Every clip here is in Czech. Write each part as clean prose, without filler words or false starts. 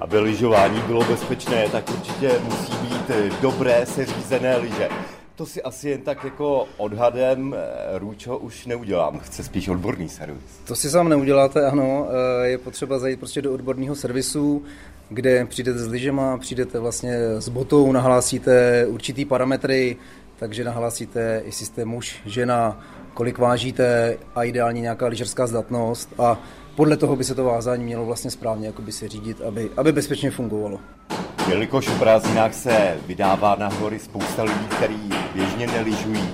aby lyžování bylo bezpečné, tak určitě musí být dobré seřízené lyže. To si asi jen tak jako odhadem Růčo už neudělám, chce spíš odborný servis. To si sám neuděláte, ano, je potřeba zajít prostě do odborného servisu, kde přijdete s lyžema, přijdete vlastně s botou, nahlásíte určitý parametry, takže nahlásíte, jestli jste muž, žena, kolik vážíte a ideálně nějaká lyžařská zdatnost a podle toho by se to vázání mělo vlastně správně jakoby se řídit, aby bezpečně fungovalo. Jelikož v prázdninách se vydává na hory spousta lidí, kteří běžně nelyžují,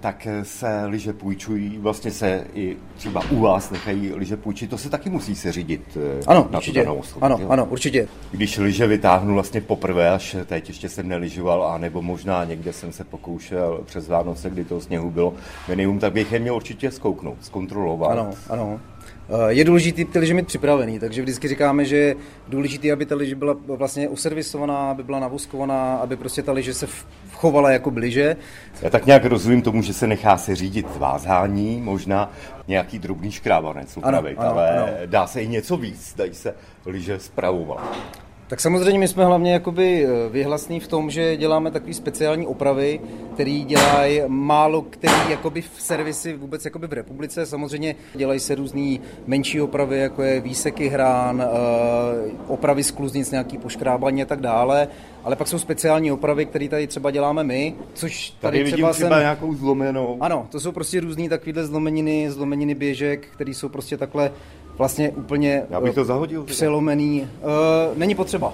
tak se lyže půjčují, vlastně se i třeba u vás nechají lyže půjčit, to se taky musí se řídit. Ano, na určitě. Osobu, ano, určitě. Když lyže vytáhnu vlastně poprvé, až teď ještě jsem nelyžoval, anebo možná někde jsem se pokoušel přes Vánoce, kdy toho sněhu bylo minimum, tak bych je měl určitě zkouknout, zkontrolovat. Ano. Je důležité ty lyže mít připravený, takže vždycky říkáme, že je důležité, aby ta lyže byla vlastně oservisovaná, aby byla navoskovaná, aby prostě ta lyže se chovala jako lyže. Já tak nějak rozumím tomu, že se nechá se řídit vázání, možná nějaký drobný škrábanec upravit, ale dá se i něco víc, dají se lyže spravovat. Tak samozřejmě my jsme hlavně jakoby vyhlasní v tom, že děláme takové speciální opravy, které dělají málo který jakoby v servisi vůbec jakoby v republice. Samozřejmě dělají se různé menší opravy, jako je výseky hrán, opravy z kluznic, nějaký poškrábání a tak dále. Ale pak jsou speciální opravy, které tady třeba děláme my, což tady vidím třeba nějakou zlomenou. Ano, to jsou prostě různé takovéhle zlomeniny běžek, které jsou prostě takhle vlastně úplně přelomený. Není potřeba.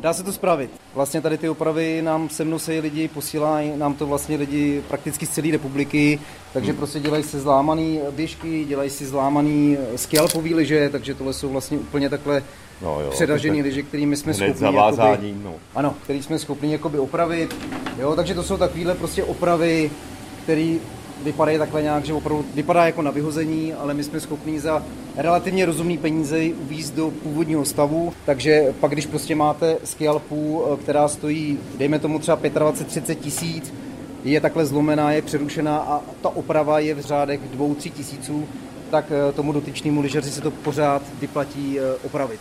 Dá se to spravit. Vlastně tady ty opravy nám se mnou sejí lidi, posílají nám to vlastně lidi prakticky z celé republiky, takže prostě dělají se zlámaný běžky, dělají si zlámaný skalpový lyže, takže tohle jsou vlastně úplně takhle předažený lyže, kterými jsme schopni jakoby opravit. Jo, takže to jsou takovéhle prostě opravy, které vypadají takhle nějak, že opravdu vypadá jako na vyhození, ale my jsme schopni za relativně rozumný peníze uvízt do původního stavu, takže pak, když prostě máte skalpu, která stojí, dejme tomu třeba 25-30 tisíc, je takhle zlomená, je přerušená a ta oprava je v řádech 2-3 tisíců, tak tomu dotyčnému lyžaři se to pořád vyplatí opravit.